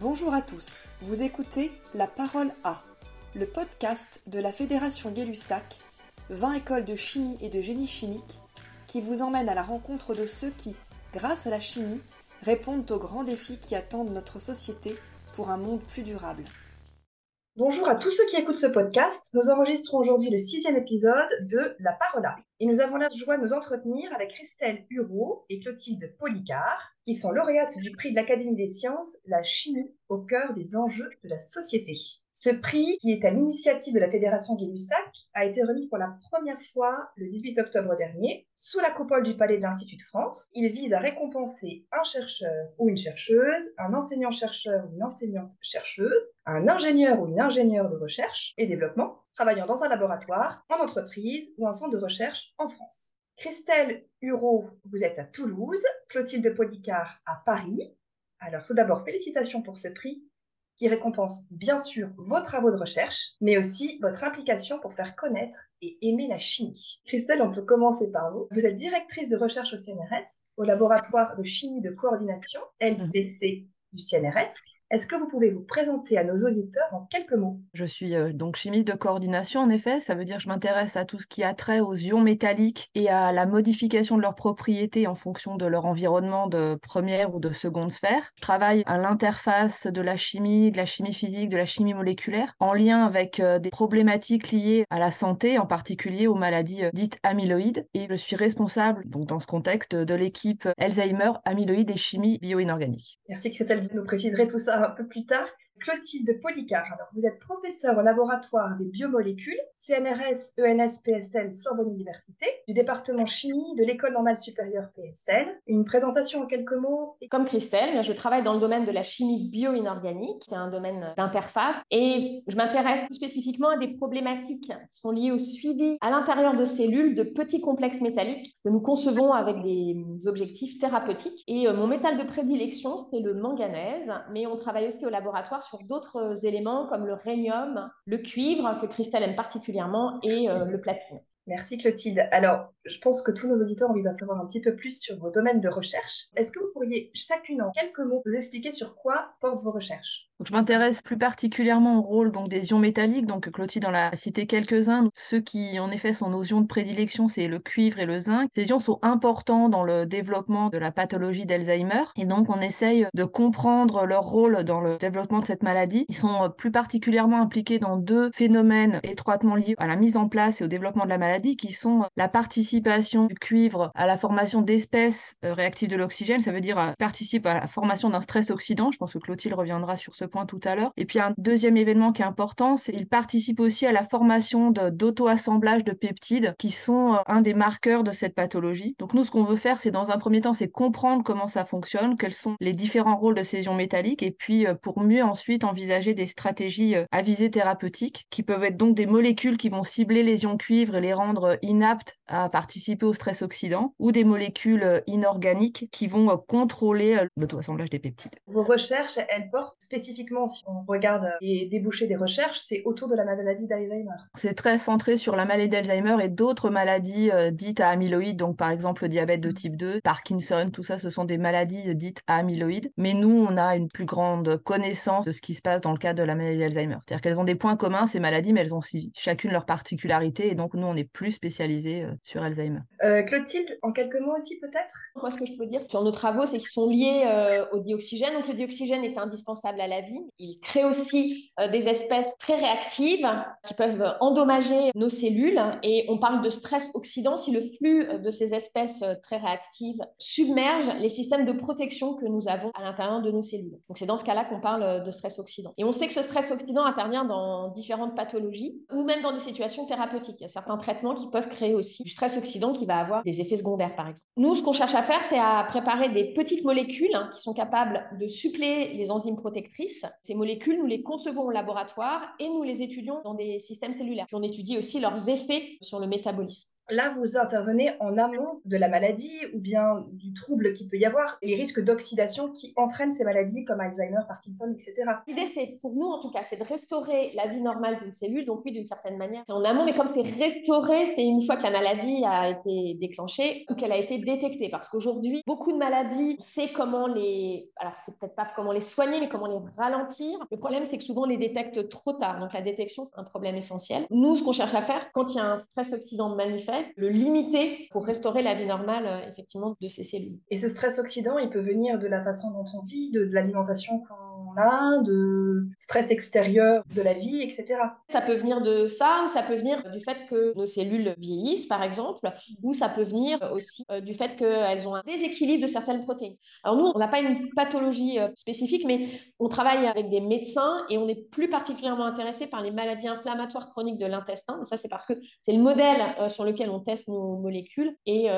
Bonjour à tous, vous écoutez La Parole à, le podcast de la Fédération Gay-Lussac, 20 écoles de chimie et de génie chimique, qui vous emmène à la rencontre de ceux qui, grâce à la chimie, répondent aux grands défis qui attendent notre société pour un monde plus durable. Bonjour à tous ceux qui écoutent ce podcast. Nous enregistrons aujourd'hui le 6e épisode de La Parole à. Et nous avons la joie de nous entretenir avec Christelle Hureau et Clotilde Policar, qui sont lauréates du prix de l'Académie des sciences, la chimie au cœur des enjeux de la société. Ce prix, qui est à l'initiative de la Fédération Gay-Lussac, a été remis pour la première fois le 18 octobre dernier, sous la coupole du Palais de l'Institut de France. Il vise à récompenser un chercheur ou une chercheuse, un enseignant-chercheur ou une enseignante-chercheuse, un ingénieur ou une ingénieure de recherche et développement, travaillant dans un laboratoire, en entreprise ou un centre de recherche en France. Christelle Hureau, vous êtes à Toulouse, Clotilde Policar à Paris. Alors tout d'abord, félicitations pour ce prix, qui récompense bien sûr vos travaux de recherche, mais aussi votre implication pour faire connaître et aimer la chimie. Christelle, on peut commencer par vous. Vous êtes directrice de recherche au CNRS, au Laboratoire de chimie de coordination, LCC du CNRS. Est-ce que vous pouvez vous présenter à nos auditeurs en quelques mots ? Je suis donc chimiste de coordination, en effet. Ça veut dire que je m'intéresse à tout ce qui a trait aux ions métalliques et à la modification de leurs propriétés en fonction de leur environnement de première ou de seconde sphère. Je travaille à l'interface de la chimie physique, de la chimie moléculaire, en lien avec des problématiques liées à la santé, en particulier aux maladies dites amyloïdes. Et je suis responsable, donc dans ce contexte, de l'équipe Alzheimer, amyloïdes et chimie bio-inorganique. Merci Christelle, vous nous préciserez tout ça un peu plus tard. Clotilde Policar, alors vous êtes professeure au Laboratoire des biomolécules, CNRS, ENS, PSL, Sorbonne Université, du département chimie de l'École normale supérieure PSL. Une présentation en quelques mots. Comme Christelle, je travaille dans le domaine de la chimie bio-inorganique, c'est un domaine d'interface, et je m'intéresse plus spécifiquement à des problématiques qui sont liées au suivi à l'intérieur de cellules de petits complexes métalliques que nous concevons avec des objectifs thérapeutiques. Et mon métal de prédilection, c'est le manganèse, mais on travaille aussi au laboratoire sur d'autres éléments comme le rhénium, le cuivre que Christelle aime particulièrement et le platine. Merci Clotilde. Alors, je pense que tous nos auditeurs ont envie d'en savoir un petit peu plus sur vos domaines de recherche. Est-ce que vous pourriez chacune en quelques mots nous expliquer sur quoi portent vos recherches ? Donc, je m'intéresse plus particulièrement au rôle donc, des ions métalliques. Donc, Clotilde en a cité quelques-uns. Donc, ceux qui, en effet, sont nos ions de prédilection, c'est le cuivre et le zinc. Ces ions sont importants dans le développement de la pathologie d'Alzheimer. Et donc, on essaye de comprendre leur rôle dans le développement de cette maladie. Ils sont plus particulièrement impliqués dans deux phénomènes étroitement liés à la mise en place et au développement de la maladie, qui sont la participation du cuivre à la formation d'espèces réactives de l'oxygène. Ça veut dire participe à la formation d'un stress oxydant. Je pense que Clotilde reviendra sur ce point tout à l'heure. Et puis un deuxième événement qui est important, c'est qu'il participe aussi à la formation d'auto-assemblage de peptides qui sont un des marqueurs de cette pathologie. Donc nous, ce qu'on veut faire, c'est dans un premier temps, c'est comprendre comment ça fonctionne, quels sont les différents rôles de ces ions métalliques et puis pour mieux ensuite envisager des stratégies à visée thérapeutique qui peuvent être donc des molécules qui vont cibler les ions cuivre et les rendre inaptes à participer au stress oxydant ou des molécules inorganiques qui vont contrôler l'auto-assemblage des peptides. Vos recherches, elles portent spécifiquement, si on regarde les débouchés des recherches, c'est autour de la maladie d'Alzheimer. C'est très centré sur la maladie d'Alzheimer et d'autres maladies dites à amyloïdes, donc par exemple le diabète de type 2, Parkinson, tout ça, ce sont des maladies dites à amyloïdes. Mais nous, on a une plus grande connaissance de ce qui se passe dans le cadre de la maladie d'Alzheimer. C'est-à-dire qu'elles ont des points communs, ces maladies, mais elles ont chacune leur particularité et donc nous, on est plus spécialisés sur Alzheimer. Clotilde, en quelques mots aussi peut-être ? Moi, ce que je peux dire sur nos travaux, c'est qu'ils sont liés au dioxygène. Donc, le dioxygène est indispensable à la vie. Il crée aussi des espèces très réactives qui peuvent endommager nos cellules. Et on parle de stress oxydant si le flux de ces espèces très réactives submerge les systèmes de protection que nous avons à l'intérieur de nos cellules. Donc, c'est dans ce cas-là qu'on parle de stress oxydant. Et on sait que ce stress oxydant intervient dans différentes pathologies ou même dans des situations thérapeutiques. Il y a certains traitements qui peuvent créer aussi du stress oxydant qui va avoir des effets secondaires, par exemple. Nous, ce qu'on cherche à faire, c'est à préparer des petites molécules qui sont capables de suppléer les enzymes protectrices. Ces molécules, nous les concevons au laboratoire et nous les étudions dans des systèmes cellulaires. Puis on étudie aussi leurs effets sur le métabolisme. Là, vous intervenez en amont de la maladie ou bien du trouble qu'il peut y avoir, et les risques d'oxydation qui entraînent ces maladies comme Alzheimer, Parkinson, etc. L'idée, c'est pour nous en tout cas, c'est de restaurer la vie normale d'une cellule, donc oui, d'une certaine manière. C'est en amont, mais comme c'est restauré, c'est une fois que la maladie a été déclenchée ou qu'elle a été détectée. Parce qu'aujourd'hui, beaucoup de maladies, on sait comment les... Alors, c'est peut-être pas comment les soigner, mais comment les ralentir. Le problème, c'est que souvent, on les détecte trop tard. Donc, la détection, c'est un problème essentiel. Nous, ce qu'on cherche à faire, quand il y a un stress oxydant manifeste, le limiter pour restaurer la vie normale, effectivement, de ces cellules. Et ce stress oxydant, il peut venir de la façon dont on vit, de l'alimentation qu'on a, de stress extérieur, de la vie, etc. Ça peut venir de ça, ou ça peut venir du fait que nos cellules vieillissent, par exemple, ou ça peut venir aussi du fait qu'elles ont un déséquilibre de certaines protéines. Alors nous, on n'a pas une pathologie spécifique, mais on travaille avec des médecins et on est plus particulièrement intéressé par les maladies inflammatoires chroniques de l'intestin. Ça, c'est parce que c'est le modèle sur lequel on teste nos molécules et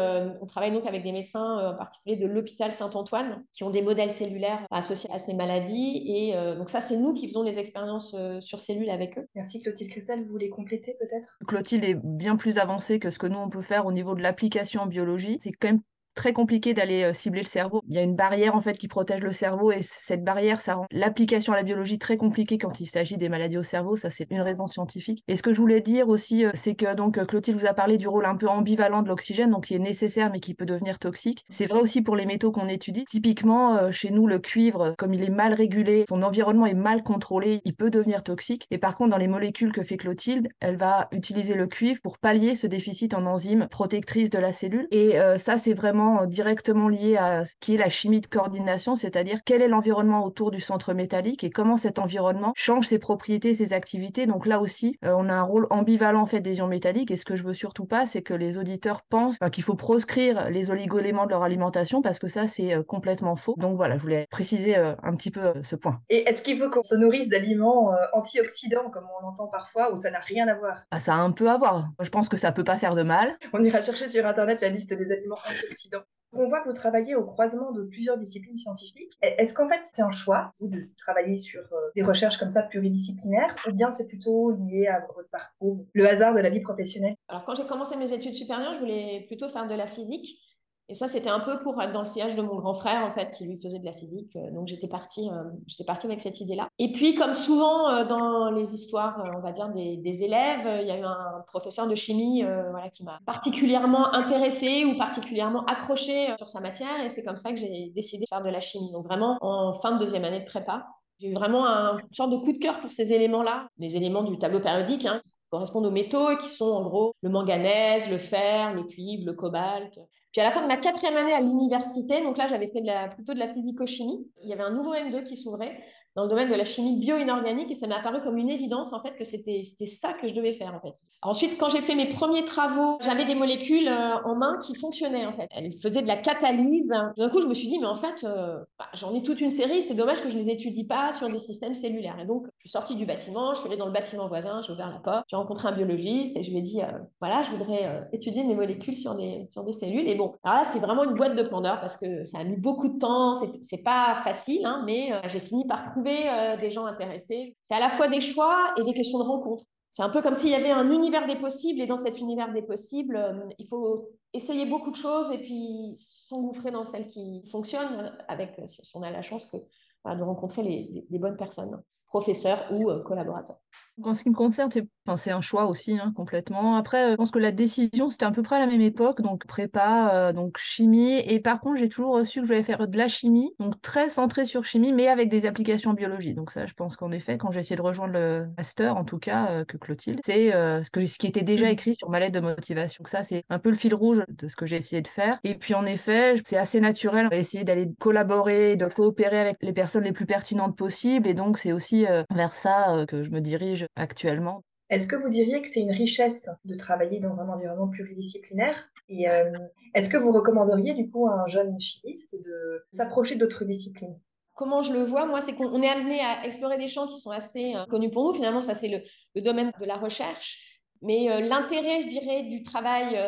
on travaille donc avec des médecins en particulier de l'hôpital Saint-Antoine qui ont des modèles cellulaires associés à ces maladies et donc ça c'est nous qui faisons les expériences sur cellules avec eux. Merci Clotilde. Christelle, vous voulez compléter peut-être? Clotilde est bien plus avancée que ce que nous on peut faire au niveau de l'application en biologie. C'est quand même très compliqué d'aller cibler le cerveau. Il y a une barrière en fait qui protège le cerveau et cette barrière, ça rend l'application à la biologie très compliquée quand il s'agit des maladies au cerveau. Ça, c'est une raison scientifique. Et ce que je voulais dire aussi, c'est que donc Clotilde vous a parlé du rôle un peu ambivalent de l'oxygène, donc qui est nécessaire mais qui peut devenir toxique. C'est vrai aussi pour les métaux qu'on étudie. Typiquement, chez nous, le cuivre, comme il est mal régulé, son environnement est mal contrôlé, il peut devenir toxique. Et par contre, dans les molécules que fait Clotilde, elle va utiliser le cuivre pour pallier ce déficit en enzymes protectrices de la cellule. Et ça, c'est vraiment directement lié à ce qui est la chimie de coordination, c'est-à-dire quel est l'environnement autour du centre métallique et comment cet environnement change ses propriétés, ses activités. Donc là aussi, on a un rôle ambivalent en fait des ions métalliques et ce que je veux surtout pas, c'est que les auditeurs pensent qu'il faut proscrire les oligoéléments de leur alimentation parce que ça, c'est complètement faux. Donc voilà, je voulais préciser un petit peu ce point. Et est-ce qu'il faut qu'on se nourrisse d'aliments antioxydants comme on entend parfois ou ça n'a rien à voir? Ah, ça a un peu à voir. Je pense que ça peut pas faire de mal. On ira chercher sur internet la liste des aliments antioxydants. On voit que vous travaillez au croisement de plusieurs disciplines scientifiques. Est-ce qu'en fait, c'est un choix, vous, de travailler sur des recherches comme ça pluridisciplinaires, ou bien c'est plutôt lié à votre parcours, le hasard de la vie professionnelle? Alors, quand j'ai commencé mes études supérieures, je voulais plutôt faire de la physique. Et ça, c'était un peu pour être dans le sillage de mon grand frère, en fait, qui lui faisait de la physique. Donc, j'étais partie avec cette idée-là. Et puis, comme souvent dans les histoires, on va dire, des élèves, il y a eu un professeur de chimie qui m'a particulièrement intéressée ou particulièrement accrochée sur sa matière. Et c'est comme ça que j'ai décidé de faire de la chimie. Donc, vraiment, en fin de deuxième année de prépa, j'ai eu vraiment un genre de coup de cœur pour ces éléments-là, les éléments du tableau périodique, hein, qui correspondent aux métaux et qui sont, en gros, le manganèse, le fer, le cuivre, le cobalt... Puis à la fin de ma quatrième année à l'université, donc là j'avais fait plutôt de la physico-chimie, il y avait un nouveau M2 qui s'ouvrait dans le domaine de la chimie bio-inorganique et ça m'est apparu comme une évidence en fait que c'était ça que je devais faire en fait. Alors ensuite quand j'ai fait mes premiers travaux, j'avais des molécules en main qui fonctionnaient en fait, elles faisaient de la catalyse. D'un coup je me suis dit mais en fait j'en ai toute une série, c'est dommage que je ne les étudie pas sur des systèmes cellulaires. Et donc je suis sortie du bâtiment, je suis allée dans le bâtiment voisin, j'ai ouvert la porte, j'ai rencontré un biologiste et je lui ai dit voilà je voudrais étudier mes molécules sur des cellules. Et bon, alors là, c'était vraiment une boîte de Pandore parce que ça a mis beaucoup de temps, c'est pas facile, hein, mais j'ai fini par trouver des gens intéressés. C'est à la fois des choix et des questions de rencontre. C'est un peu comme s'il y avait un univers des possibles et dans cet univers des possibles, il faut essayer beaucoup de choses et puis s'engouffrer dans celles qui fonctionnent avec, si on a la chance de rencontrer les bonnes personnes, professeurs ou collaborateurs. En ce qui me concerne, c'est un choix aussi, hein, complètement. Après, je pense que la décision, c'était à peu près à la même époque, donc prépa, donc chimie. Et par contre, j'ai toujours su que je voulais faire de la chimie, donc très centrée sur chimie, mais avec des applications biologie. Donc ça, je pense qu'en effet, quand j'ai essayé de rejoindre le master, en tout cas, que Clotilde, c'est ce qui était déjà écrit sur ma lettre de motivation. Donc ça, c'est un peu le fil rouge de ce que j'ai essayé de faire. Et puis, en effet, c'est assez naturel d'essayer d'aller collaborer, de coopérer avec les personnes les plus pertinentes possibles. Et donc, c'est aussi vers ça que je me dirige actuellement. Est-ce que vous diriez que c'est une richesse de travailler dans un environnement pluridisciplinaire? Et est-ce que vous recommanderiez du coup à un jeune chimiste de s'approcher d'autres disciplines? Comment je le vois, moi, c'est qu'on est amené à explorer des champs qui sont assez connus pour nous. Finalement, ça, c'est le domaine de la recherche. Mais l'intérêt, je dirais, du travail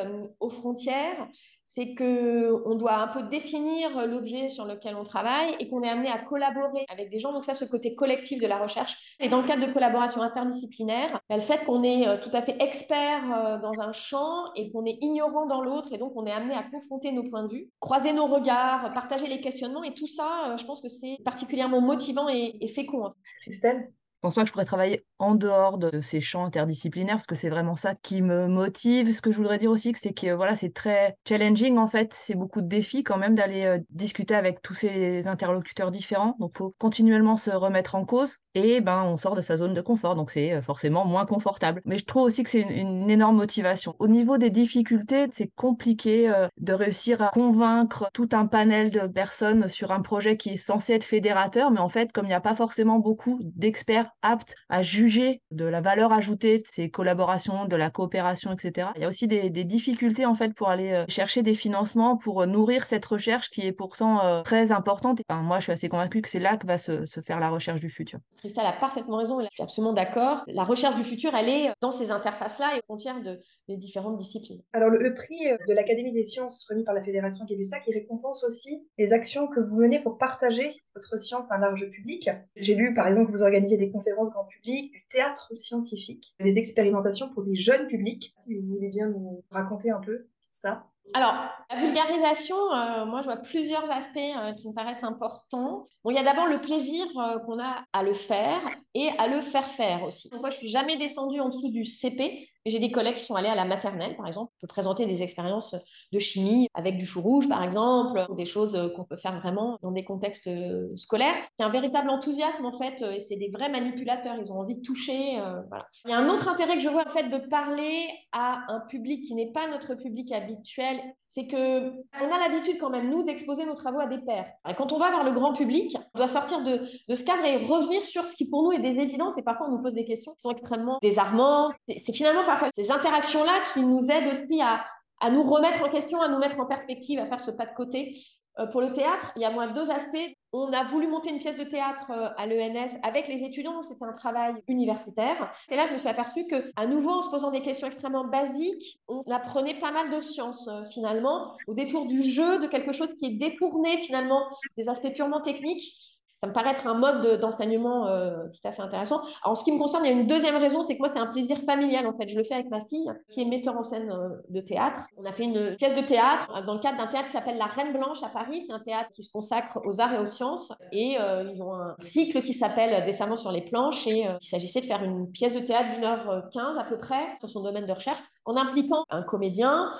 aux frontières, c'est qu'on doit un peu définir l'objet sur lequel on travaille et qu'on est amené à collaborer avec des gens. Donc ça, c'est le côté collectif de la recherche. Et dans le cadre de collaboration interdisciplinaire, le fait qu'on est tout à fait expert dans un champ et qu'on est ignorant dans l'autre, et donc on est amené à confronter nos points de vue, croiser nos regards, partager les questionnements, et tout ça, je pense que c'est particulièrement motivant et fécond. Christelle ? Je pense pas que je pourrais travailler en dehors de ces champs interdisciplinaires, parce que c'est vraiment ça qui me motive. Ce que je voudrais dire aussi, c'est que voilà, c'est très challenging en fait, c'est beaucoup de défis quand même d'aller discuter avec tous ces interlocuteurs différents. Donc il faut continuellement se remettre en cause et on sort de sa zone de confort, donc c'est forcément moins confortable. Mais je trouve aussi que c'est une énorme motivation. Au niveau des difficultés, c'est compliqué de réussir à convaincre tout un panel de personnes sur un projet qui est censé être fédérateur, mais en fait, comme il n'y a pas forcément beaucoup d'experts aptes à juger de la valeur ajoutée de ces collaborations, de la coopération, etc. Il y a aussi des difficultés en fait pour aller chercher des financements, pour nourrir cette recherche qui est pourtant très importante. Enfin, moi, je suis assez convaincue que c'est là que va se faire la recherche du futur. Christelle a parfaitement raison, je suis absolument d'accord. La recherche du futur, elle est dans ces interfaces-là et aux frontières des différentes disciplines. Alors, le prix de l'Académie des sciences remis par la Fédération Gay-Lussac, il récompense aussi les actions que vous menez pour partager votre science à un large public. J'ai lu, par exemple, que vous organisez des conférences grand public, du théâtre scientifique, des expérimentations pour des jeunes publics. Si vous voulez bien nous raconter un peu tout ça. Alors, la vulgarisation, moi je vois plusieurs aspects qui me paraissent importants. Bon, il y a d'abord le plaisir qu'on a à le faire et à le faire faire aussi. Donc, moi je ne suis jamais descendue en dessous du CP, mais j'ai des collègues qui sont allés à la maternelle, par exemple. On peut présenter des expériences de chimie avec du chou rouge, par exemple, ou des choses qu'on peut faire vraiment dans des contextes scolaires. Il y a un véritable enthousiasme, en fait, et c'est des vrais manipulateurs, ils ont envie de toucher. Voilà. Il y a un autre intérêt que je vois, en fait, de parler à un public qui n'est pas notre public habituel, c'est qu'on a l'habitude quand même, nous, d'exposer nos travaux à des pairs. Et quand on va vers le grand public, on doit sortir de ce cadre et revenir sur ce qui, pour nous, est des évidences. Et parfois, on nous pose des questions qui sont extrêmement désarmantes. C'est finalement parfois ces interactions-là qui nous aident aussi à nous remettre en question, à nous mettre en perspective, à faire ce pas de côté. Pour le théâtre, il y a moins deux aspects. On a voulu monter une pièce de théâtre à l'ENS avec les étudiants, c'était un travail universitaire. Et là, je me suis aperçue qu'à nouveau, en se posant des questions extrêmement basiques, on apprenait pas mal de sciences finalement, au détour du jeu, de quelque chose qui est détourné finalement des aspects purement techniques. Ça me paraît être un mode d'enseignement tout à fait intéressant. Alors, en ce qui me concerne, il y a une deuxième raison, c'est que moi, c'est un plaisir familial, en fait. Je le fais avec ma fille, qui est metteur en scène de théâtre. On a fait une pièce de théâtre dans le cadre d'un théâtre qui s'appelle La Reine Blanche à Paris. C'est un théâtre qui se consacre aux arts et aux sciences. Et ils ont un cycle qui s'appelle Défamant sur les planches. Et il s'agissait de faire une pièce de théâtre d'1h15 à peu près sur son domaine de recherche, en impliquant un comédien.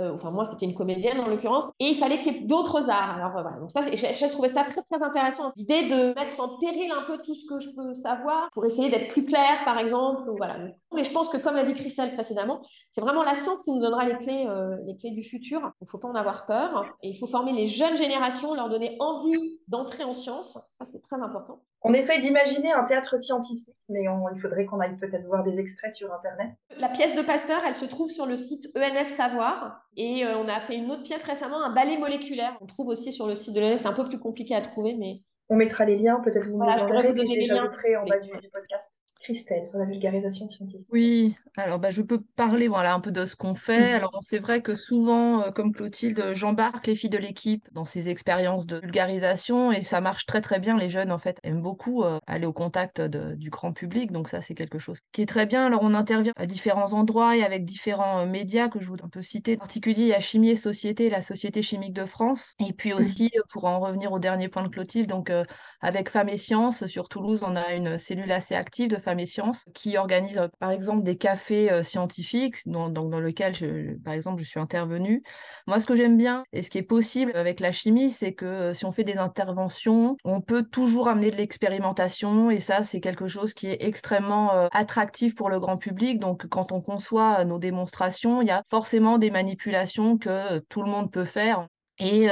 Enfin, moi, c'était une comédienne, en l'occurrence, et il fallait qu'il y ait d'autres arts. Alors, voilà. Donc, ça, j'ai trouvé ça très, très intéressant. L'idée de mettre en péril un peu tout ce que je peux savoir pour essayer d'être plus claire, par exemple. Ou, voilà. Mais je pense que, comme l'a dit Christelle précédemment, c'est vraiment la science qui nous donnera les clés du futur. Il ne faut pas en avoir peur. Et il faut former les jeunes générations, leur donner envie d'entrer en science. Ça, c'est très important. On essaye d'imaginer un théâtre scientifique, mais il faudrait qu'on aille peut-être voir des extraits sur Internet. La pièce de Pasteur, elle se trouve sur le site ENS Savoir. Et on a fait une autre pièce récemment, un ballet moléculaire. On trouve aussi sur le site de l'ENS, c'est un peu plus compliqué à trouver, mais... On mettra les liens, peut-être vous nous enverrez, puis je les ajouterai en bas du podcast. Christelle, sur la vulgarisation scientifique. Oui, alors je peux parler un peu de ce qu'on fait. Alors c'est vrai que souvent, comme Clotilde, j'embarque les filles de l'équipe dans ces expériences de vulgarisation et ça marche très très bien. Les jeunes en fait aiment beaucoup aller au contact du grand public, donc ça c'est quelque chose qui est très bien. Alors on intervient à différents endroits et avec différents médias que je voudrais un peu citer. En particulier à Chimie et Société, la Société Chimique de France. Et puis aussi, pour en revenir au dernier point de Clotilde, donc avec Femmes et Sciences, sur Toulouse, on a une cellule assez active de Femmes et Sciences qui organise par exemple des cafés scientifiques dans lequel par exemple je suis intervenue. Moi ce que j'aime bien et ce qui est possible avec la chimie, c'est que si on fait des interventions, on peut toujours amener de l'expérimentation et ça c'est quelque chose qui est extrêmement attractif pour le grand public. Donc quand on conçoit nos démonstrations, il y a forcément des manipulations que tout le monde peut faire. Et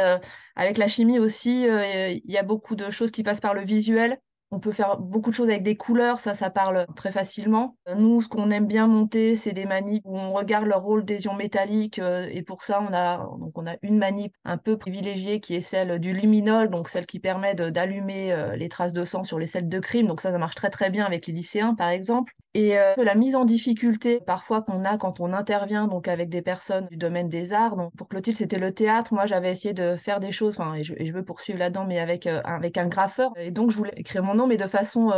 avec la chimie aussi, il y a beaucoup de choses qui passent par le visuel. On peut faire beaucoup de choses avec des couleurs, ça parle très facilement. Nous, ce qu'on aime bien monter, c'est des manips où on regarde leur rôle des ions métalliques. Et pour ça, on a une manip un peu privilégiée qui est celle du luminol, donc celle qui permet d'allumer les traces de sang sur les scènes de crime. Donc ça marche très très bien avec les lycéens, par exemple. Et la mise en difficulté parfois qu'on a quand on intervient donc avec des personnes du domaine des arts. Donc pour Clotilde, c'était le théâtre. Moi, j'avais essayé de faire des choses, et je veux poursuivre là-dedans, mais avec un graffeur. Et donc, je voulais écrire mon nom, mais de façon...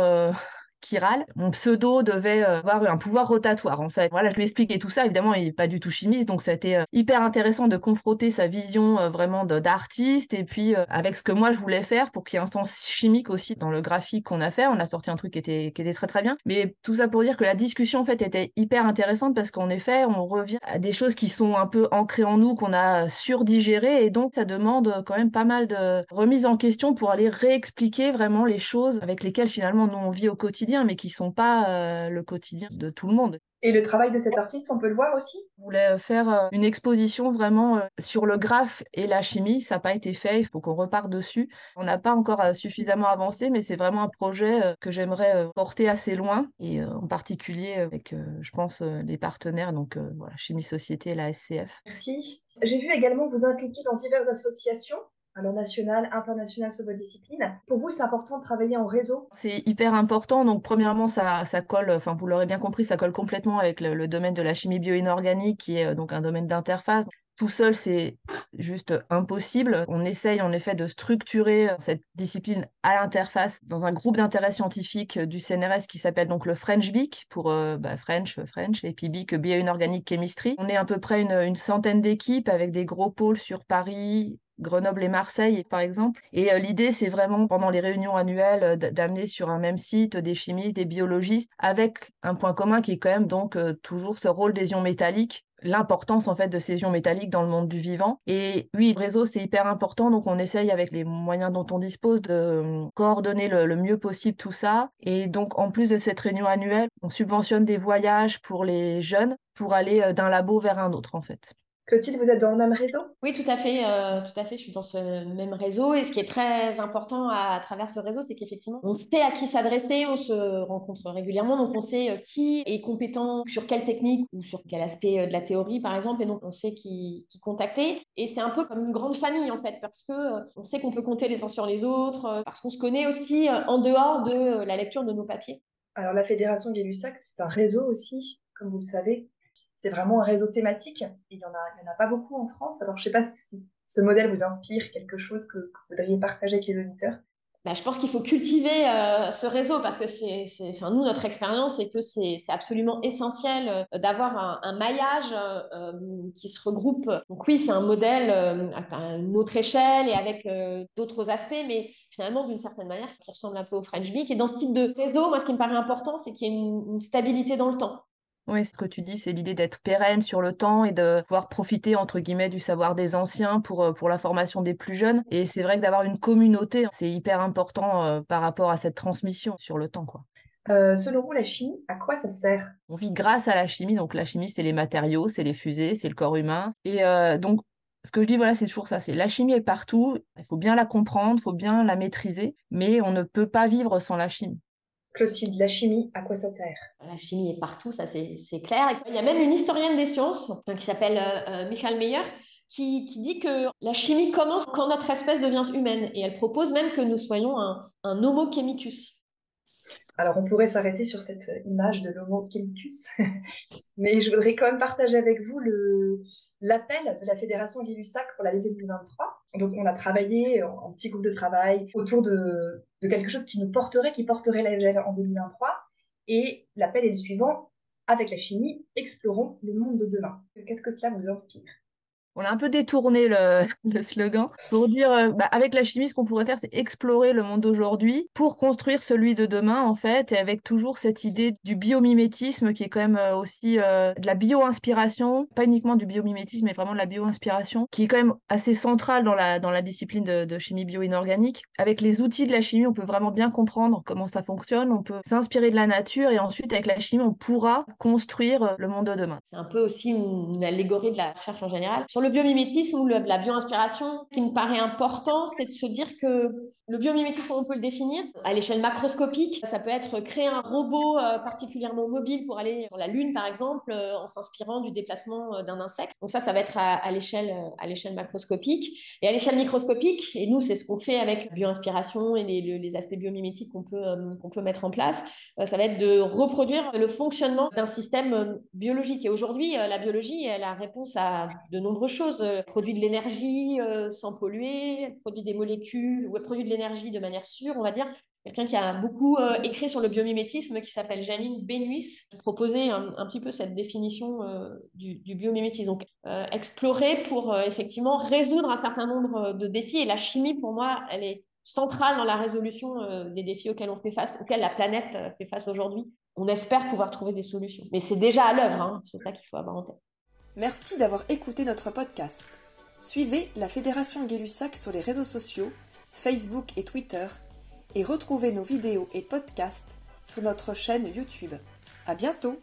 chirale. Mon pseudo devait avoir un pouvoir rotatoire, en fait. Voilà, je lui expliquais tout ça. Évidemment, il n'est pas du tout chimiste, donc c'était hyper intéressant de confronter sa vision vraiment d'artiste et puis avec ce que moi, je voulais faire pour qu'il y ait un sens chimique aussi dans le graphique qu'on a fait. On a sorti un truc qui était très, très bien. Mais tout ça pour dire que la discussion, en fait, était hyper intéressante parce qu'en effet, on revient à des choses qui sont un peu ancrées en nous, qu'on a surdigérées, et donc ça demande quand même pas mal de remise en question pour aller réexpliquer vraiment les choses avec lesquelles, finalement, nous, on vit au quotidien, mais qui ne sont pas le quotidien de tout le monde. Et le travail de cet artiste, on peut le voir aussi ? Je voulais faire une exposition vraiment sur le graphe et la chimie. Ça n'a pas été fait, il faut qu'on reparte dessus. On n'a pas encore suffisamment avancé, mais c'est vraiment un projet que j'aimerais porter assez loin, et en particulier avec, je pense, les partenaires, donc voilà, Chimie et Société et la SCF. Merci. J'ai vu également vous impliquer dans diverses associations. Alors national, international sur vos disciplines. Pour vous, c'est important de travailler en réseau? C'est hyper important. Donc premièrement, ça colle, vous l'aurez bien compris, ça colle complètement avec le domaine de la chimie bio-inorganique, qui est donc un domaine d'interface. Tout seul, c'est juste impossible. On essaye en effet de structurer cette discipline à l'interface dans un groupe d'intérêt scientifique du CNRS qui s'appelle donc le French BIC, pour French, et puis BIC, Bioinorganic Chemistry. On est à peu près une centaine d'équipes avec des gros pôles sur Paris, Grenoble et Marseille, par exemple. Et l'idée, c'est vraiment, pendant les réunions annuelles, d'amener sur un même site des chimistes, des biologistes, avec un point commun qui est quand même donc toujours ce rôle des ions métalliques, l'importance en fait de ces ions métalliques dans le monde du vivant. Et oui, le réseau, c'est hyper important, donc on essaye avec les moyens dont on dispose de coordonner le mieux possible tout ça. Et donc, en plus de cette réunion annuelle, on subventionne des voyages pour les jeunes pour aller d'un labo vers un autre, en fait. Clotilde, vous êtes dans le même réseau ? Oui, tout à fait, je suis dans ce même réseau, et ce qui est très important à travers ce réseau, c'est qu'effectivement, on sait à qui s'adresser, on se rencontre régulièrement, donc on sait qui est compétent sur quelle technique ou sur quel aspect de la théorie, par exemple, et donc on sait qui contacter, et c'est un peu comme une grande famille, en fait, parce qu'on sait qu'on peut compter les uns sur les autres, parce qu'on se connaît aussi en dehors de la lecture de nos papiers. Alors la Fédération Gay-Lussac, c'est un réseau aussi, comme vous le savez. C'est vraiment un réseau thématique, et il y en a pas beaucoup en France. Alors, je ne sais pas si ce modèle vous inspire quelque chose que vous voudriez partager avec les auditeurs. Je pense qu'il faut cultiver ce réseau, parce que nous, notre expérience, c'est que c'est absolument essentiel d'avoir un maillage qui se regroupe. Donc oui, c'est un modèle à une autre échelle et avec d'autres aspects, mais finalement, d'une certaine manière, qui ressemble un peu au French BIC. Et dans ce type de réseau, moi, ce qui me paraît important, c'est qu'il y ait une stabilité dans le temps. Oui, ce que tu dis, c'est l'idée d'être pérenne sur le temps et de pouvoir profiter, entre guillemets, du savoir des anciens pour la formation des plus jeunes. Et c'est vrai que d'avoir une communauté, c'est hyper important par rapport à cette transmission sur le temps, quoi. Selon vous, la chimie, à quoi ça sert ? On vit grâce à la chimie. Donc la chimie, c'est les matériaux, c'est les fusées, c'est le corps humain. Et donc, ce que je dis, voilà, c'est toujours ça, c'est la chimie est partout. Il faut bien la comprendre, il faut bien la maîtriser, mais on ne peut pas vivre sans la chimie. Clotilde, la chimie, à quoi ça sert ? La chimie est partout, ça c'est clair. Et il y a même une historienne des sciences qui s'appelle Michael Meyer qui dit que la chimie commence quand notre espèce devient humaine, et elle propose même que nous soyons un Homo Chemicus. Alors on pourrait s'arrêter sur cette image de l'Homo Chemicus, mais je voudrais quand même partager avec vous l'appel de la Fédération Gay-Lussac pour l'année 2023. Donc on a travaillé en petit groupe de travail autour de quelque chose qui nous porterait, qui porterait l'AGL en 2023. Et l'appel est le suivant: avec la chimie, explorons le monde de demain. Qu'est-ce que cela vous inspire ? On a un peu détourné le slogan pour dire, avec la chimie, ce qu'on pourrait faire, c'est explorer le monde d'aujourd'hui pour construire celui de demain, en fait, et avec toujours cette idée du biomimétisme qui est quand même aussi de la bio-inspiration, pas uniquement du biomimétisme, mais vraiment de la bio-inspiration, qui est quand même assez centrale dans la discipline de chimie bio-inorganique. Avec les outils de la chimie, on peut vraiment bien comprendre comment ça fonctionne, on peut s'inspirer de la nature, et ensuite, avec la chimie, on pourra construire le monde de demain. C'est un peu aussi une allégorie de la recherche en général. Sur le biomimétisme ou la bioinspiration, ce qui me paraît important, c'est de se dire que le biomimétisme, on peut le définir à l'échelle macroscopique. Ça peut être créer un robot particulièrement mobile pour aller sur la Lune, par exemple, en s'inspirant du déplacement d'un insecte. Donc ça, ça va être à l'échelle macroscopique. Et à l'échelle microscopique, et nous, c'est ce qu'on fait avec la bioinspiration et les aspects biomimétiques qu'on peut mettre en place, ça va être de reproduire le fonctionnement d'un système biologique. Et aujourd'hui, la biologie, elle a réponse à de nombreuses choses. Produit de l'énergie sans polluer, produit des molécules, ou produit de l'énergie de manière sûre, on va dire. Quelqu'un qui a beaucoup écrit sur le biomimétisme, qui s'appelle Janine Benuis, proposait un petit peu cette définition du biomimétisme. Donc, explorer pour effectivement résoudre un certain nombre de défis. Et la chimie, pour moi, elle est centrale dans la résolution des défis auxquels la planète fait face aujourd'hui. On espère pouvoir trouver des solutions. Mais c'est déjà à l'œuvre, hein. C'est ça qu'il faut avoir en tête. Merci d'avoir écouté notre podcast. Suivez la Fédération Gay-Lussac sur les réseaux sociaux, Facebook et Twitter, et retrouvez nos vidéos et podcasts sur notre chaîne YouTube. À bientôt!